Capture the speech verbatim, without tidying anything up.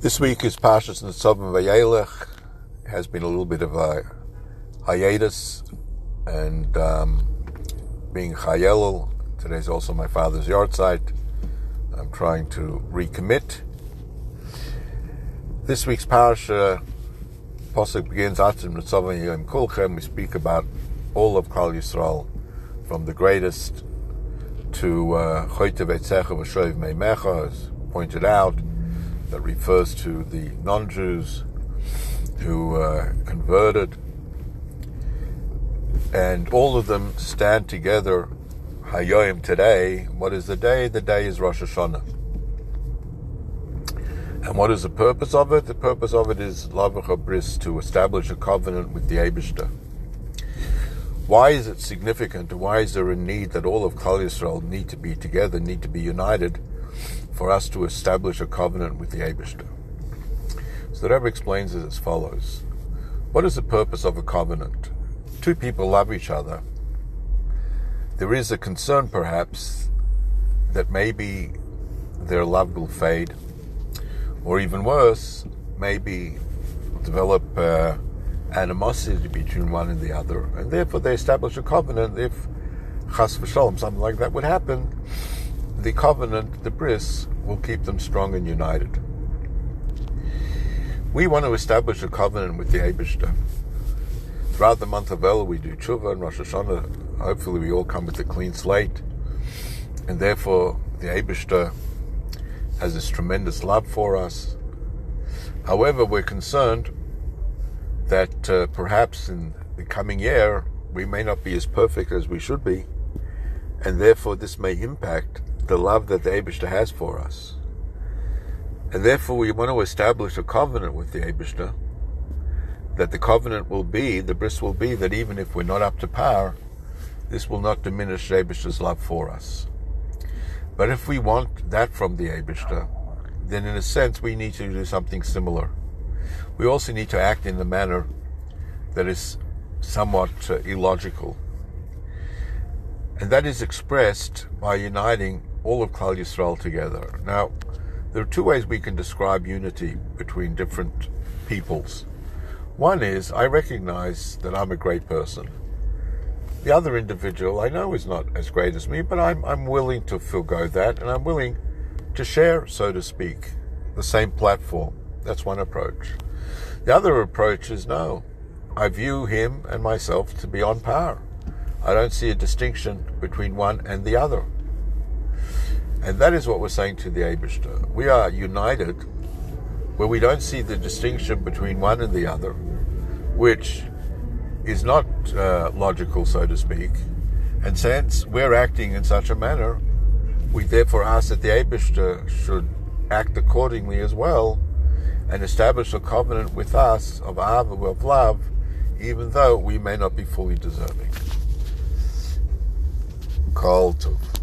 This week is Parshas Nitzovim Vayelech. It has been a little bit of a hiatus, and um, being Chayelul, today's also my father's yahrzeit. I'm trying to recommit. This week's parasha, pasuk begins, Atem Nitzovim Yehem Kolchem. We speak about all of Klal Yisrael, from the greatest to uh, Choyte V'etzecha V'shoiv Meymecha, as pointed out. That refers to the non-Jews who uh, converted, and all of them stand together. Hayoyim today. What is the day? The day is Rosh Hashanah. And what is the purpose of it? The purpose of it is Lavo b'bris, to establish a covenant with the Eibishter. Why is it significant? Why is there a need that all of Klal Yisrael need to be together, need to be united, for us to establish a covenant with the Eibishter? So the Rebbe explains it as follows. What is the purpose of a covenant? Two people love each other. There is a concern, perhaps, that maybe their love will fade, or even worse, maybe develop uh, animosity between one and the other, and therefore they establish a covenant. If chas v'shalom, something like that would happen, the covenant, the bris, will keep them strong and united. We want to establish a covenant with the Eibishter. Throughout the month of Elul, we do Teshuvah and Rosh Hashanah. Hopefully we all come with a clean slate, and therefore the Eibishter has this tremendous love for us. However, we're concerned that uh, perhaps in the coming year we may not be as perfect as we should be, and therefore this may impact the love that the Eibishter has for us. And therefore we want to establish a covenant with the Eibishter, that the covenant will be, the bris will be, that even if we're not up to par, this will not diminish the Eibishter's love for us. But if we want that from the Eibishter, then in a sense we need to do something similar. We also need to act in a manner that is somewhat uh, illogical. And that is expressed by uniting all of Klal Yisrael together. Now, there are two ways we can describe unity between different peoples. One is, I recognize that I'm a great person. The other individual I know is not as great as me, but I'm, I'm willing to forgo that, and I'm willing to share, so to speak, the same platform. That's one approach. The other approach is, no, I view him and myself to be on par. I don't see a distinction between one and the other. And that is what we're saying to the Eibishter. We are united where we don't see the distinction between one and the other, which is not uh, logical, so to speak. And since we're acting in such a manner, we therefore ask that the Eibishter should act accordingly as well and establish a covenant with us of Ahava, of love, even though we may not be fully deserving. Call to